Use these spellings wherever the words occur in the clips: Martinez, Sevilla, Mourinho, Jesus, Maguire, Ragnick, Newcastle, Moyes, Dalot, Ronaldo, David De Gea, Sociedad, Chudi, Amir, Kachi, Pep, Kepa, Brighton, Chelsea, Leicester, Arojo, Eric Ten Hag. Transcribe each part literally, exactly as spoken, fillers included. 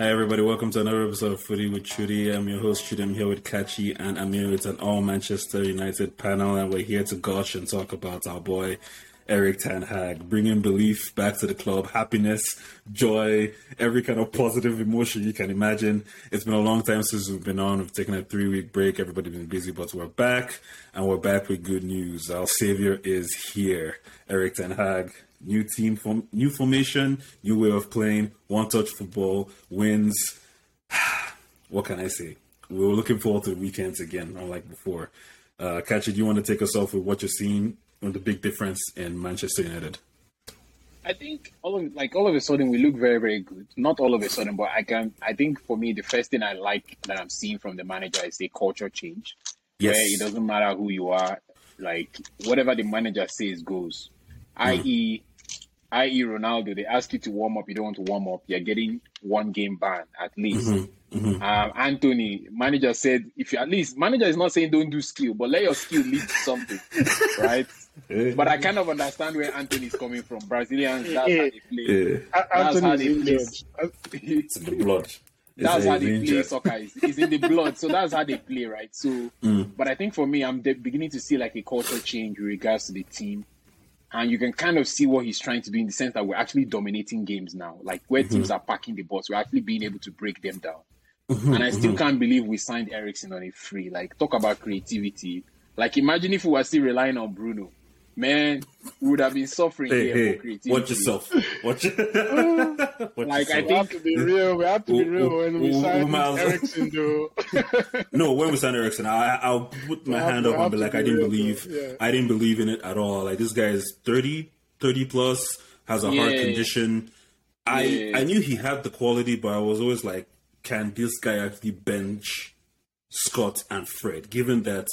Hi everybody, welcome to another episode of Footy with Chudi. I'm your host Chudi, I'm here with Kachi and Amir. It's an all Manchester United panel and we're here to gush and talk about our boy Eric Ten Hag, bringing belief back to the club, happiness, joy, every kind of positive emotion you can imagine. It's been a long time since we've been on, we've taken a three week break, everybody's been busy, but we're back and we're back with good news. Our savior is here, Eric Ten Hag. New team, form, new formation, new way of playing, one-touch football, wins. What can I say? We were looking forward to the weekends again, unlike before. Uh, Kachi, do you want to take us off with what you're seeing on the big difference in Manchester United? I think all of like all of a sudden we look very, very good. Not all of a sudden, but I can. I think for me, the first thing I like that I'm seeing from the manager is the culture change. Yes. Where it doesn't matter who you are, like whatever the manager says goes. Mm. that is. that is. Ronaldo, they ask you to warm up, you don't want to warm up, you're getting one game ban at least. Mm-hmm, mm-hmm. Um, Anthony, manager said, if you at least, manager is not saying don't do skill, but let your skill lead to something, right? Yeah. But I kind of understand where Anthony is coming from. Brazilians, that's yeah. how they play. Yeah. That's how they play. It's in the blood. That's how they play soccer. It's, it's in the blood. So that's how they play, right? So, mm. But I think for me, I'm de- beginning to see like a culture change with regards to the team. And you can kind of see what he's trying to do in the sense that we're actually dominating games now. Like where mm-hmm. teams are packing the box, we're actually being able to break them down. Mm-hmm. And I still mm-hmm. can't believe we signed Eriksen on a free. Like talk about creativity. Like imagine if we were still relying on Bruno. Man, we would have been suffering hey, here hey, for creativity. Watch yourself. Watch, watch Like yourself. I think we have to be real. We have to be real when we sign Eriksen, though. No, when we sign Eriksen, I, I'll put my hand up and be like, I didn't believe. Yeah. I didn't believe in it at all. Like this guy is thirty, thirty plus, has a yeah. heart condition. I yeah. I knew he had the quality, but I was always like, can this guy actually bench Scott and Fred? Given that.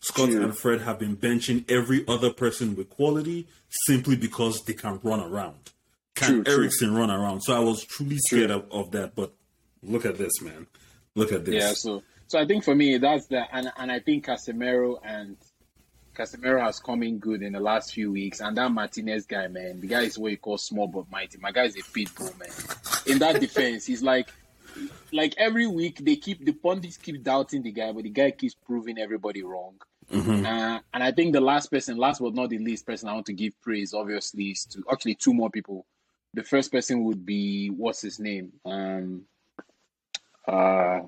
Scott True. and Fred have been benching every other person with quality simply because they can run around. Can Eriksen run around? So I was truly scared of, of that. But look at this, man. Look at this. Yeah. So, so I think for me that's the and and I think Casemiro and Casemiro has come in good in the last few weeks. And that Martinez guy, man, the guy is what you call small but mighty. My guy is a pit bull, man. In that defense, he's like. Like every week, they keep the pundits keep doubting the guy, but the guy keeps proving everybody wrong. Mm-hmm. Uh, and I think the last person, last but not the least person, I want to give praise, obviously, is to actually two more people. The first person would be what's his name? Um, uh,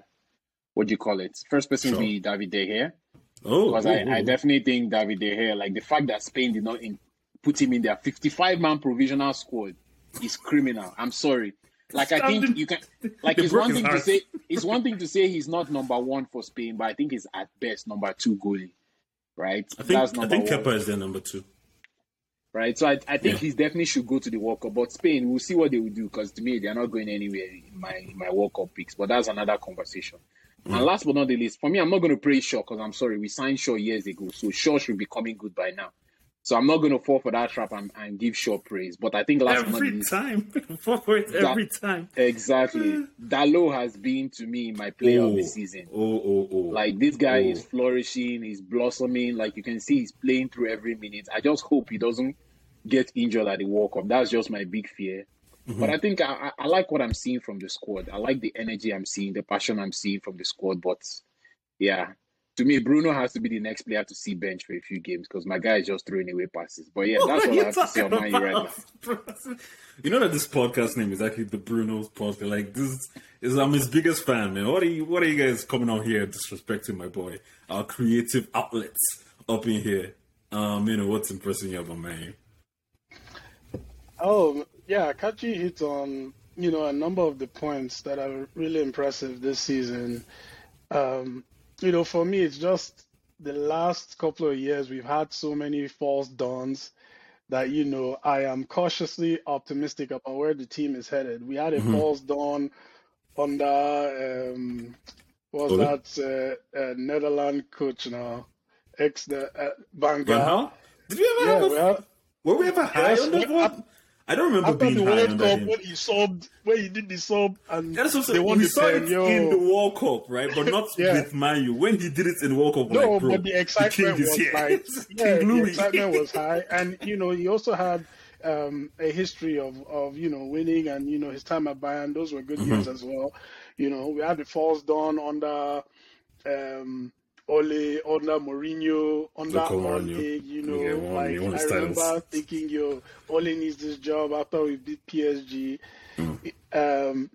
what do you call it? First person sure. would be David De Gea. Oh, because oh, I, oh. I definitely think David De Gea, like the fact that Spain did not in, put him in their fifty-five man provisional squad is criminal. I'm sorry. Like I think you can. Like it's one thing to say. It's one thing to say he's not number one for Spain, but I think he's at best number two goalie, right? I think That's I think Kepa is their number two, right? So I, I think yeah. he definitely should go to the World Cup. But Spain, we'll see what they will do because to me they are not going anywhere in my in my World Cup picks. But that's another conversation. Mm. And last but not the least, for me, I'm not going to praise Shaw because I'm sorry, we signed Shaw years ago, so Shaw should be coming good by now. So I'm not going to fall for that trap and, and give Shaw praise. But I think last every month... time. Fall for it every that, time. Exactly. Dalot has been, to me, my player oh, of the season. Oh, oh, oh. Like, this guy oh. is flourishing. He's blossoming. Like, you can see he's playing through every minute. I just hope he doesn't get injured at the World Cup. That's just my big fear. Mm-hmm. But I think I, I like what I'm seeing from the squad. I like the energy I'm seeing, the passion I'm seeing from the squad. But, yeah... To me, Bruno has to be the next player to see bench for a few games because my guy is just throwing away passes. But yeah, that's what, what I have to say on Man U right now. You know that this podcast name is actually the Bruno's podcast. Like this is I'm his biggest fan, man. What are you what are you guys coming out here disrespecting my boy? Our creative outlets up in here. Um, you know, what's impressing you about Man U? Oh yeah, Kachi hit on, you know, a number of the points that are really impressive this season. Um You know, for me, it's just the last couple of years we've had so many false dawns that, you know, I am cautiously optimistic about where the team is headed. We had a mm-hmm. false dawn under, um, what was oh. that, uh, uh, Netherlands coach now, ex the uh, Wenger. Did we ever yeah, have a, we have, were we ever high yes, on the board? I don't remember After being the World Cup him. when he subbed, when he did the sub, and yeah, so they won we the saw pen, it yo. in the World Cup, right? But not yeah. with Man U. When he did it in World Cup, no, like, bro, but the excitement the was like, yeah, the excitement was high, and you know he also had um, a history of, of, you know, winning, and, you know, his time at Bayern, those were good mm-hmm. years as well. You know, we had the falls done under um, Ole, under Mourinho, under Ole, you know, yeah, well, like, I remember styles. thinking, yo, Ole needs this job after we beat P S G. Mm. Um,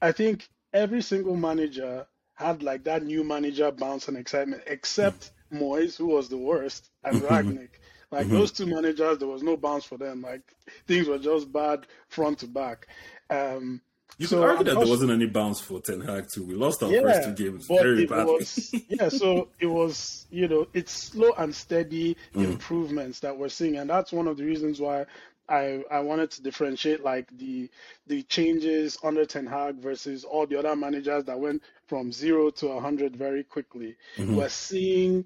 I think every single manager had like that new manager bounce and excitement, except mm. Moyes, who was the worst, and Ragnick. Like mm-hmm. those two managers, there was no bounce for them. Like things were just bad front to back. Um, you so could argue I'm that also, there wasn't any bounce for Ten Hag too. We lost our yeah, first two games very badly. Was, yeah, so it was, you know, it's slow and steady mm. improvements that we're seeing, and that's one of the reasons why I, I wanted to differentiate like the the changes under Ten Hag versus all the other managers that went from zero to a hundred very quickly. Mm-hmm. We're seeing,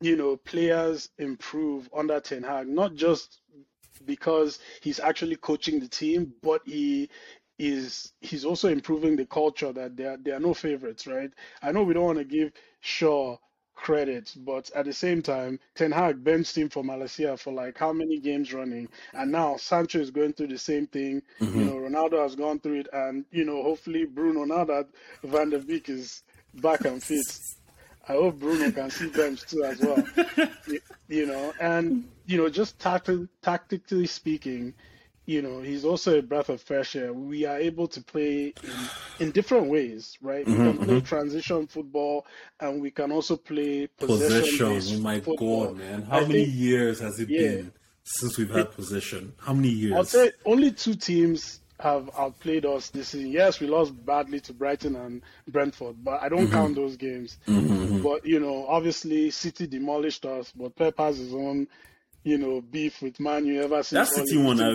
you know, players improve under Ten Hag, not just because he's actually coaching the team, but he is he's also improving the culture that there there are no favorites, right? I know we don't want to give Shaw credit, but at the same time, Ten Hag benched him for Malaysia for like how many games running, and now Sancho is going through the same thing. Mm-hmm. You know, Ronaldo has gone through it, and you know, hopefully Bruno, now that Van der Beek is back and fit, I hope Bruno can see bench too as well. you, you know, and, you know, just tact- tactically speaking, you know, he's also a breath of fresh air. We are able to play in, in different ways, right? Mm-hmm, we can play mm-hmm. transition football, and we can also play possession. Possession, my football. God, man. How I many think, years has it yeah, been since we've had it, possession? How many years? I'll say only two teams have outplayed us this season. Yes, we lost badly to Brighton and Brentford, but I don't mm-hmm. count those games. Mm-hmm. But, you know, obviously City demolished us, but Pep has his own, you know, beef with Man U ever since. That's the team one. I,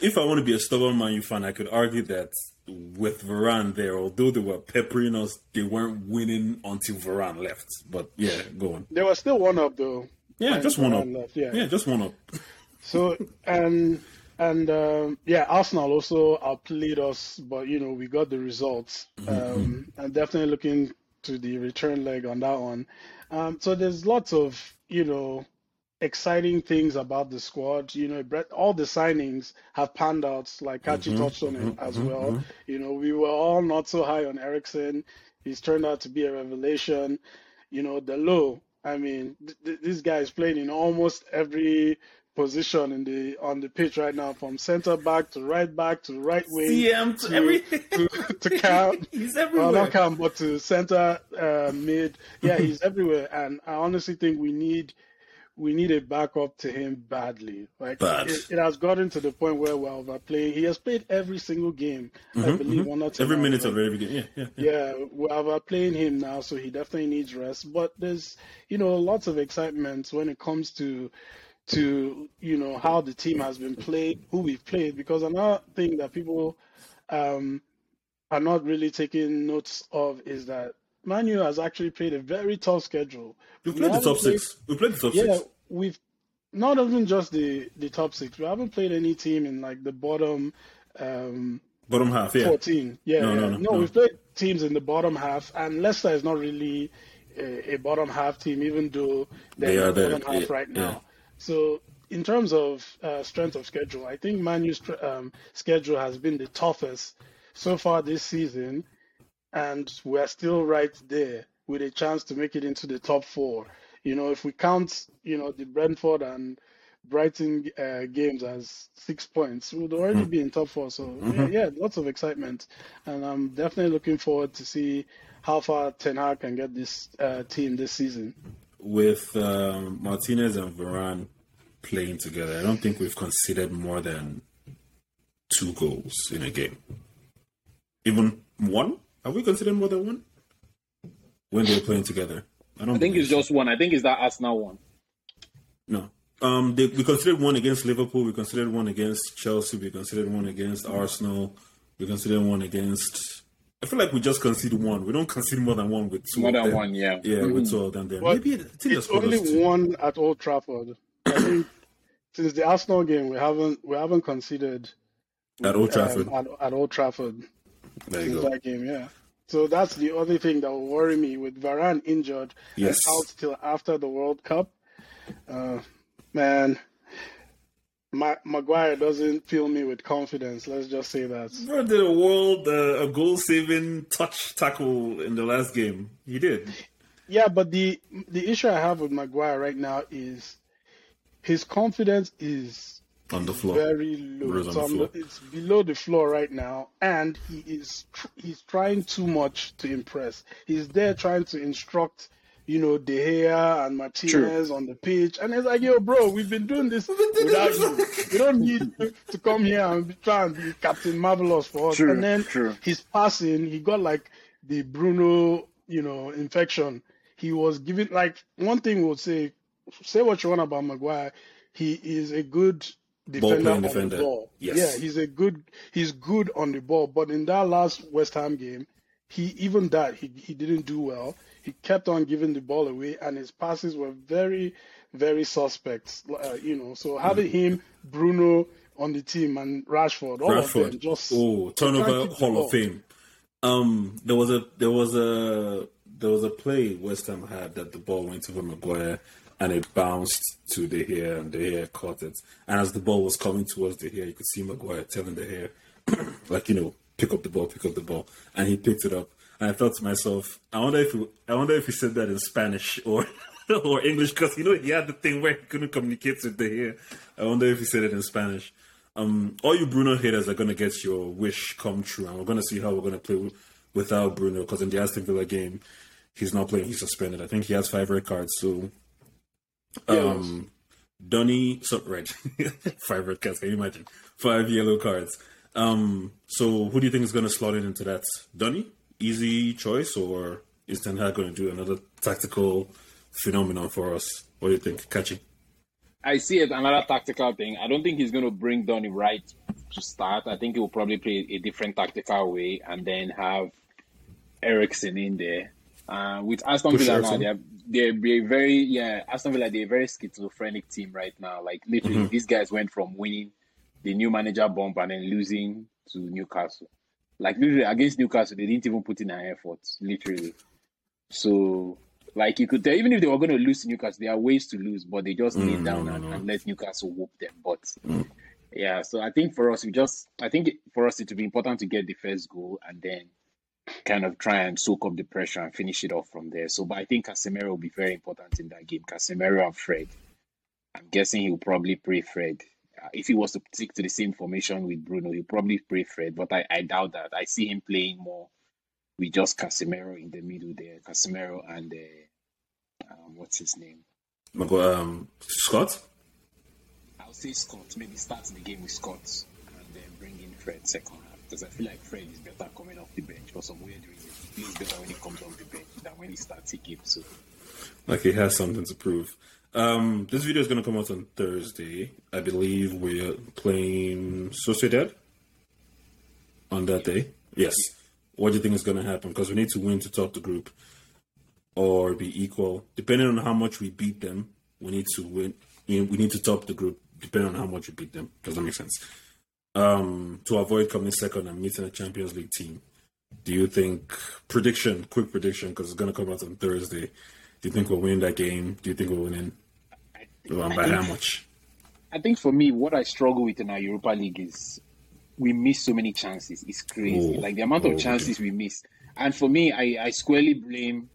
if I want to be a stubborn Man U fan, I could argue that with Varane there, although they were peppering us, they weren't winning until Varane left. But, yeah, go on. They were still one up, though. Yeah, just one up. Left, yeah. yeah, just one up. So, and... And, um, yeah, Arsenal also outplayed us, but, you know, we got the results. Um, mm-hmm. I'm definitely looking to the return leg on that one. Um, so there's lots of, you know, exciting things about the squad. You know, all the signings have panned out, like Kachi mm-hmm. touched on it mm-hmm. as well. Mm-hmm. You know, we were all not so high on Eriksen. He's turned out to be a revelation. You know, the low, I mean, th- th- this guy is playing in almost every position in the on the pitch right now, from center back to right back to right wing C M to everything to, to camp. He's everywhere. Well, not camp, but to center uh, mid. Yeah, he's everywhere, and I honestly think we need we need a backup to him badly. Like Bad. it, it has gotten to the point where we're overplaying. He has played every single game, mm-hmm, I believe, mm-hmm. one or two. Every minute of every game. Yeah, yeah, yeah. Yeah, we're overplaying him now, so he definitely needs rest. But there's, you know, lots of excitement when it comes to. to, you know, how the team has been played, who we've played, because another thing that people um, are not really taking notes of is that Man U has actually played a very tough schedule. We played the top played, six. We played the top yeah, six. Yeah, we've not even just the, the top six. We haven't played any team in, like, the bottom... Um, bottom half, yeah. fourteen. Yeah, no, yeah. No, no, no, no, we've played teams in the bottom half, and Leicester is not really a, a bottom half team, even though they're they are the bottom half yeah, right now. Yeah. So in terms of uh, strength of schedule, I think Man U's um, schedule has been the toughest so far this season, and we're still right there with a chance to make it into the top four. You know, if we count, you know, the Brentford and Brighton uh, games as six points, we'd already mm-hmm. be in top four. So, mm-hmm. yeah, yeah, lots of excitement. And I'm definitely looking forward to see how far Ten Hag can get this uh, team this season. With um, Martinez and Varane playing together, I don't think we've conceded more than two goals in a game. Even one? Have we conceded more than one? When they were playing together? I don't I think it's so. just one. I think it's that Arsenal one. No. Um, they, we considered one against Liverpool. We considered one against Chelsea. We considered one against Arsenal. We considered one against... I feel like we just concede one. We don't concede more than one with two. More than them. one, yeah. Yeah, mm-hmm. with two of them there. But Maybe it, it's only one at Old Trafford. I think since the Arsenal game, we haven't we haven't conceded at Old Trafford. Um, at, at Old Trafford, there you since go. That game, yeah. So that's the only thing that will worry me with Varane injured yes. and out till after the World Cup. Uh, man, Ma- Maguire doesn't fill me with confidence. Let's just say that. Bro did a world, uh, a goal-saving touch tackle in the last game. He did. Yeah, but the the issue I have with Maguire right now is his confidence is on the floor. Very low. It's, on the floor. It's below the floor right now, and he is he's trying too much to impress. He's there trying to instruct, you know, De Gea and Martinez True. on the pitch. And it's like, yo, bro, we've been doing this without you. You don't need to come here and try and be Captain Marvelous for us. True. And then True. his passing, he got like the Bruno, you know, infection. He was given, like, one thing we'll say, say what you want about Maguire, he is a good defender on defender. the ball. Yes. Yeah, he's a good, he's good on the ball. But in that last West Ham game, he even that, he, he didn't do well. He kept on giving the ball away, and his passes were very, very suspect. Uh, you know, so having mm. him, Bruno on the team, and Rashford, all Rashford. of them just oh turnover Hall of Fame. Um, there was a there was a there was a play West Ham had that the ball went over Maguire and it bounced to De Gea, and De Gea caught it. And as the ball was coming towards De Gea, you could see Maguire telling De Gea, like, you know, pick up the ball, pick up the ball, and he picked it up. And I thought to myself, I wonder if he, I wonder if he said that in Spanish or or English, because, you know, he had the thing where he couldn't communicate with De Gea. I wonder if he said it in Spanish. Um, all you Bruno haters are going to get your wish come true, and we're going to see how we're going to play w- without Bruno, because in the Aston Villa game, he's not playing, he's suspended. I think he has five red cards, so... Um, yes. Donny... So, right. Five red cards, can you imagine? Five yellow cards. Um, so, who do you think is going to slot in into that? Donny? Easy choice, or is Ten Hag going to do another tactical phenomenon for us? What do you think, Kachi? I see it another tactical thing. I don't think he's going to bring Donny right to start. I think he will probably play a different tactical way and then have Eriksen in there. Uh, with Aston Villa now, they're they're a very yeah Aston Villa they're a very schizophrenic team right now. Like literally, mm-hmm. these guys went from winning the new manager bump and then losing to Newcastle. Like, literally, against Newcastle, they didn't even put in an effort, literally. So, like, you could tell, even if they were going to lose to Newcastle, there are ways to lose, but they just mm, laid down no, no, and, no. and let Newcastle whoop them. But, mm. yeah, so I think for us, we just, I think for us, it would be important to get the first goal and then kind of try and soak up the pressure and finish it off from there. So, but I think Casemiro will be very important in that game. Casemiro and Fred. I'm guessing he'll probably play Fred. If he was to stick to the same formation with Bruno, he'll probably play Fred, but I, I doubt that. I see him playing more with just Casemiro in the middle there. Casemiro and uh, um, what's his name? Um, Scott? I'll say Scott. Maybe start the game with Scott and then bring in Fred second half, because I feel like Fred is better coming off the bench for some weird reason. He plays better when he comes off the bench than when he starts the game. So, like, he has something to prove. Um, this video is going to come out on Thursday. I believe we're playing Sociedad on that day. Yes. What do you think is going to happen? Because we need to win to top the group or be equal. Depending on how much we beat them, we need to win. We need to top the group depending on how much we beat them. Does that make sense? Um, to avoid coming second and meeting a Champions League team, do you think prediction, quick prediction, because it's going to come out on Thursday. Do you think we'll win that game? Do you think we'll win it? By how much? I think for me, what I struggle with in our Europa League is we miss so many chances. It's crazy. Oh, like the amount oh, of chances okay. we miss. And for me, I, I squarely blame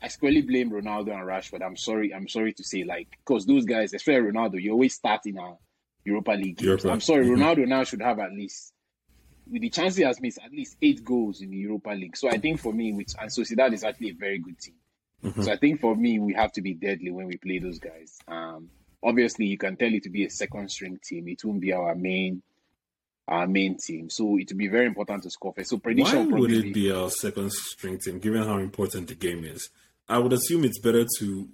I squarely blame Ronaldo and Rashford. I'm sorry, I'm sorry to say, like, because those guys, especially Ronaldo, you always start in our Europa League games. Europa. I'm sorry, mm-hmm. Ronaldo now should have at least, with the chances he has missed, at least eight goals in the Europa League. So I think for me, which and Sociedad is actually a very good team. Mm-hmm. So I think for me, we have to be deadly when we play those guys. Um, obviously, you can tell it to be a second-string team. It won't be our main our main team. So it will be very important to score first. So prediction. Why would it be, be our second-string team, given how important the game is? I would assume it's better to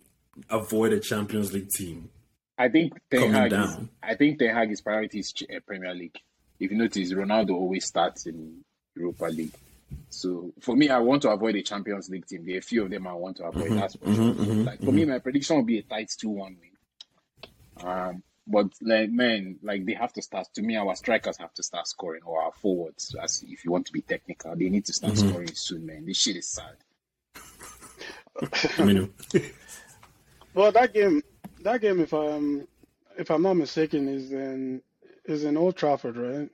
avoid a Champions League team. I think Ten Hag is, I think Ten Hag's priority is Premier League. If you notice, Ronaldo always starts in Europa League. So for me, I want to avoid a Champions League team. There are a few of them I want to avoid. Mm-hmm, That's for mm-hmm, sure. Mm-hmm, like for mm-hmm. me, my prediction will be a tight two one win. Um, but like man, like they have to start. To me, our strikers have to start scoring, or our forwards, as if you want to be technical, they need to start mm-hmm. scoring soon, man. This shit is sad. I mean, well, that game, that game. If um, if I'm not mistaken, is in is in Old Trafford, right?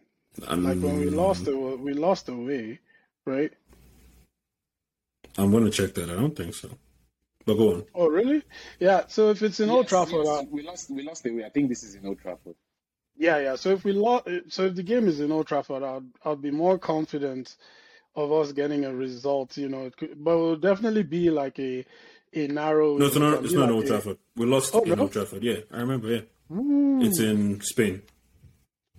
Um, like when we lost the we lost away, right? I'm gonna check that. I don't think so. But go on. Oh really? Yeah. So if it's in yes, Old Trafford, yes. we lost we lost away. I think this is in Old Trafford. Yeah, yeah. So if we lost, so if the game is in Old Trafford, I'd I'd be more confident of us getting a result. You know, it could, but it'll definitely be like a. A narrow. No, it's not. It's not like Old Trafford. We lost oh, in really? Old Trafford. Yeah, I remember. Yeah, mm. It's in Spain.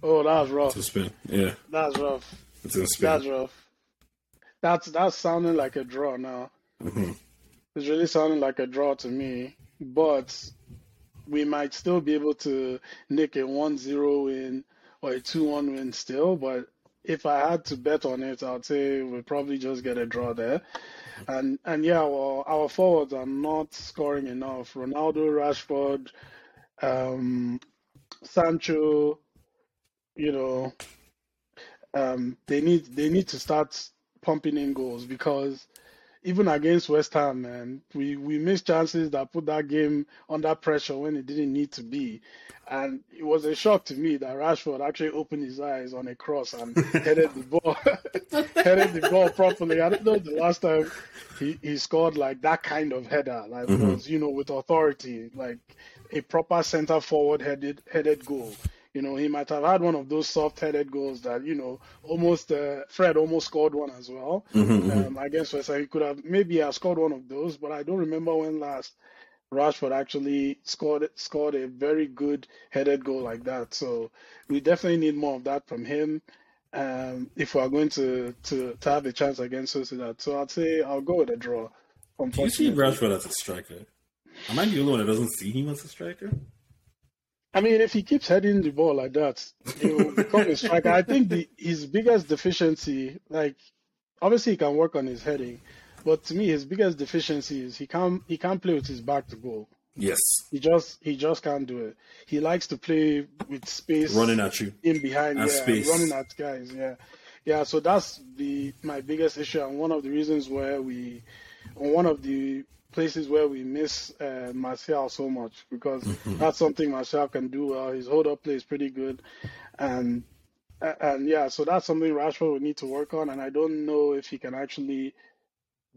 Oh, that's rough. It's in Spain. Yeah, that's rough. It's in Spain. That's rough. That's that's sounding like a draw now. Mm-hmm. It's really sounding like a draw to me. But we might still be able to nick a one zero win or a two one win still. But if I had to bet on it, I'd say we'll probably just get a draw there. And and yeah, well, our forwards are not scoring enough. Ronaldo, Rashford, um, Sancho, you know, um, they need they need to start pumping in goals, because even against West Ham, man, we, we missed chances that put that game under pressure when it didn't need to be. And it was a shock to me that Rashford actually opened his eyes on a cross and headed the ball headed the ball properly. I don't know the last time he, he scored like that kind of header, like mm-hmm. was, you know, with authority, like a proper center forward headed headed goal. You know, he might have had one of those soft-headed goals that, you know, almost uh, Fred almost scored one as well. Mm-hmm, um, mm-hmm. I guess he could have maybe have scored one of those, but I don't remember when last Rashford actually scored scored a very good headed goal like that. So we definitely need more of that from him um, if we are going to, to, to have a chance against Sociedad. So I'd say I'll go with a draw. Do you see Rashford as a striker? Am I the only one that doesn't see him as a striker? I mean, if he keeps heading the ball like that, he will become a striker. I think the, his biggest deficiency, like, obviously he can work on his heading, but to me, his biggest deficiency is he can't he can't play with his back to goal. Yes, he just he just can't do it. He likes to play with space, running at you in behind, yeah, space. running at guys, yeah, yeah. So that's the my biggest issue, and one of the reasons where we, one of the. places where we miss uh, Martial so much, because mm-hmm. that's something Martial can do well. His hold-up play is pretty good. And, and yeah, so that's something Rashford would need to work on, and I don't know if he can actually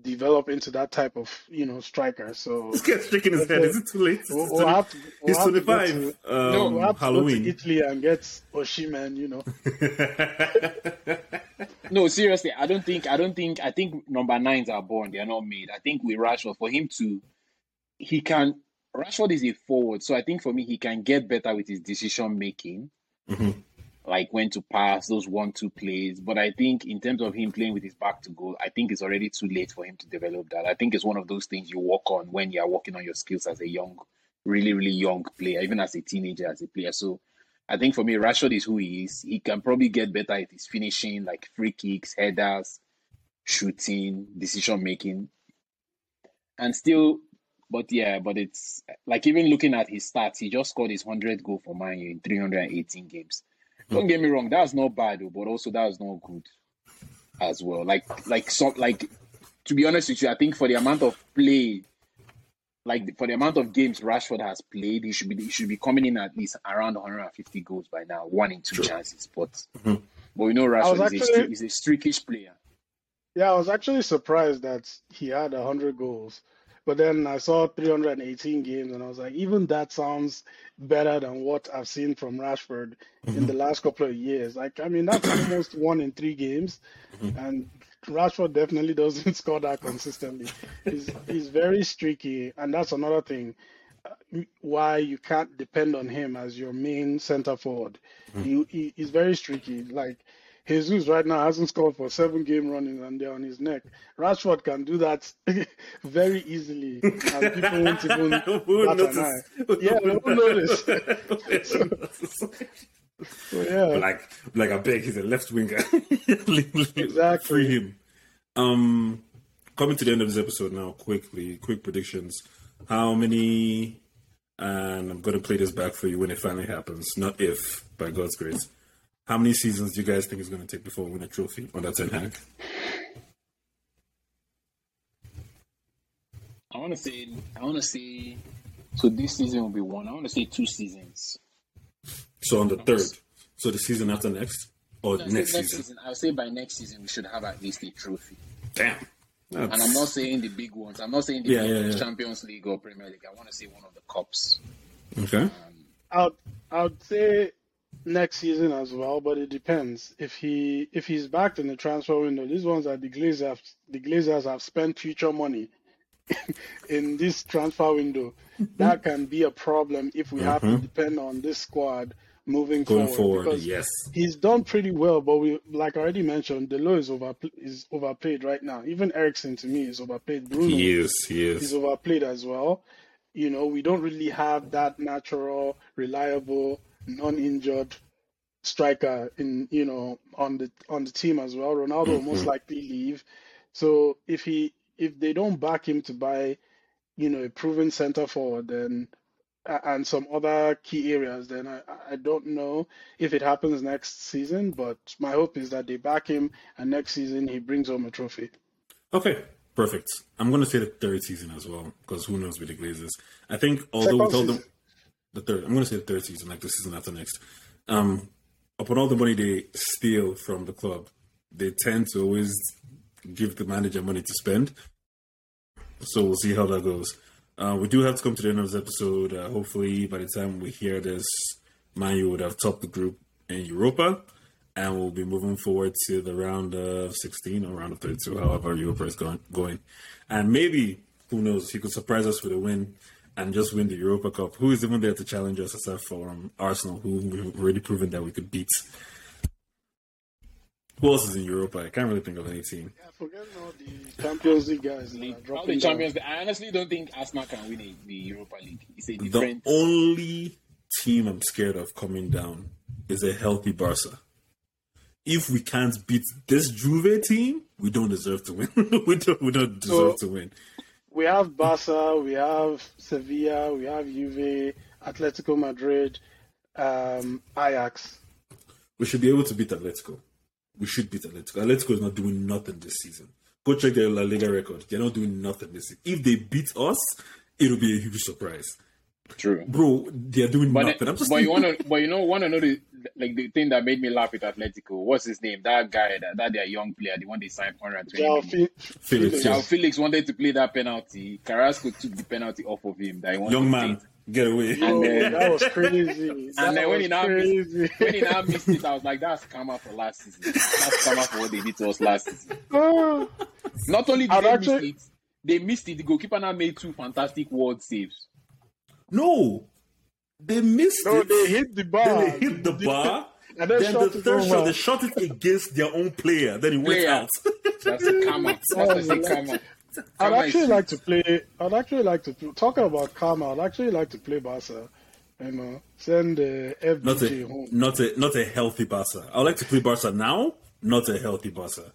develop into that type of, you know, striker. So this guy's shaking his head. Is it too late? We'll, we'll have to, we'll it's twenty-five. To to, um, no, we'll have to Halloween. Go to Italy and get Osimhen, you know. No, seriously, I don't think. I don't think. I think number nines are born; they are not made. I think with Rashford, for him to, he can. Rashford is a forward, so I think for me, he can get better with his decision making, mm-hmm. like when to pass, those one-two plays. But I think in terms of him playing with his back to goal, I think it's already too late for him to develop that. I think it's one of those things you work on when you are working on your skills as a young, really, really young player, even as a teenager, as a player. So. I think for me, Rashford is who he is. He can probably get better at his finishing, like free kicks, headers, shooting, decision making. And still, but yeah, but it's like even looking at his stats, he just scored his hundredth goal for Man U in three hundred eighteen games. Mm-hmm. Don't get me wrong, that's not bad, but also that's not good as well. Like, like, some, like, to be honest with you, I think for the amount of play. Like for the amount of games Rashford has played, he should be he should be coming in at least around one hundred fifty goals by now, one in two True. chances. But mm-hmm. but we know Rashford actually, is, a, is a streakish player. Yeah, I was actually surprised that he had one hundred goals, but then I saw three hundred eighteen games, and I was like, even that sounds better than what I've seen from Rashford mm-hmm. in the last couple of years. Like, I mean, that's almost one in three games, mm-hmm. and. Rashford definitely doesn't score that consistently. He's, he's very streaky, and that's another thing uh, why you can't depend on him as your main center forward. Mm. He, he he's very streaky. Like Jesus right now hasn't scored for seven game running, and they're on his neck. Rashford can do that very easily, and people won't even notice. Yeah, they won't notice. so, So, yeah. Like, like I beg, he's a left winger. Exactly. Free him. Um, coming to the end of this episode now, quickly, quick predictions. How many? And I'm gonna play this back for you when it finally happens. Not if, by God's grace. How many seasons do you guys think it's gonna take before we win a trophy under Ten Hag? I want to say, I want to say. So this season will be one. I want to say two seasons. So on the third. So the season after next? Or no, next, next season? season? I'll say by next season we should have at least a trophy. Damn. That's... And I'm not saying the big ones. I'm not saying the yeah, big yeah, ones, yeah. Champions League or Premier League. I want to say one of the cups. Okay. Um, I'll, I'll say next season as well, but it depends. If he if he's backed in the transfer window, these ones are the Glazers. The Glazers have spent future money in this transfer window. That can be a problem if we mm-hmm. have to depend on this squad moving Going forward. forward yes, he's done pretty well, but we like I already mentioned, the low is over is overplayed right now. Even Eriksen to me is overplayed. Bruno yes, yes. is overplayed as well. You know, we don't really have that natural, reliable, non-injured striker in you know on the on the team as well. Ronaldo will mm-hmm. most likely leave. So if he if they don't back him to buy, you know, a proven center forward, then and some other key areas, then I, I don't know if it happens next season. But my hope is that they back him and next season he brings home a trophy. Okay. Perfect. I'm going to say the third season as well, because who knows with the Glazers. I think, although we told them the third, I'm going to say the third season, like the season after next. Um, upon all the money they steal from the club, they tend to always give the manager money to spend. So we'll see how that goes. Uh, we do have to come to the end of this episode. Uh, hopefully, by the time we hear this, Man U would have topped the group in Europa. And we'll be moving forward to the round of sixteen or round of thirty-two, however Europa is going, going. And maybe, who knows, he could surprise us with a win and just win the Europa Cup. Who is even there to challenge us aside from Arsenal, who we've already proven that we could beat? Who else is in Europa? I can't really think of any team. Yeah, forget all the Champions League guys. League. All the Champions League. I honestly don't think Arsenal can win a, the Europa League. It's a different... The only team I'm scared of coming down is a healthy Barca. If we can't beat this Juve team, we don't deserve to win. we, don't, we don't deserve so, to win. We have Barca, we have Sevilla, we have Juve, Atletico Madrid, um, Ajax. We should be able to beat Atletico. We should beat Atletico. Atletico is not doing nothing this season. Go check their La Liga record. They're not doing nothing this season. If they beat us, it'll be a huge surprise. True, bro. They're doing but nothing. Then, I'm just but you want to, but you know, want to know the like the thing that made me laugh with Atletico. What's his name? That guy, that, that their young player, the one they signed one hundred twenty million. Felix. Felix. Yes. Felix wanted to play that penalty. Carrasco took the penalty off of him. That he young man, get away! Yo, and then, that was crazy. That and then when he now missed, when he now missed it, I was like, that's karma for last season. That's karma for what they did to us last season. Oh. Not only did they actually... miss it, they missed it. The goalkeeper now made two fantastic world saves. No, they missed no, it. No, they hit the bar. Then they hit the bar. And then, then shot the third shot, they shot it against their own player. Then it went yeah. out. That's a karma. That's a karma. I'd actually like to play. I'd actually like to talk about karma. I'd actually like to play Barca. You know, send uh, F B G not a, home. Not a not a healthy Barca. I'd like to play Barca now. Not a healthy Barca.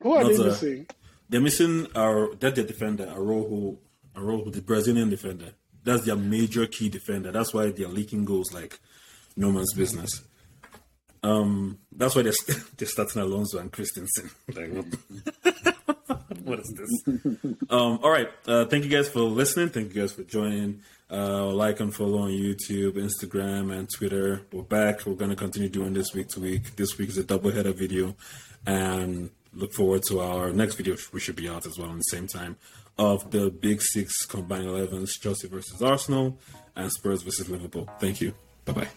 Who are not they a, missing? They're missing our that their defender, Arojo, Arojo, the Brazilian defender. That's their major key defender. That's why they're leaking goals like no man's business. Um, that's why they're, they're starting Alonso and Christensen. Like, what, what is this? Um, all right. Uh, thank you guys for listening. Thank you guys for joining. Uh, like and follow on YouTube, Instagram, and Twitter. We're back. We're going to continue doing this week to week. This week is a double-header video. And look forward to our next video. We should be out as well at the same time. Of the Big Six combined elevens, Chelsea versus Arsenal and Spurs versus Liverpool. Thank you. Bye-bye.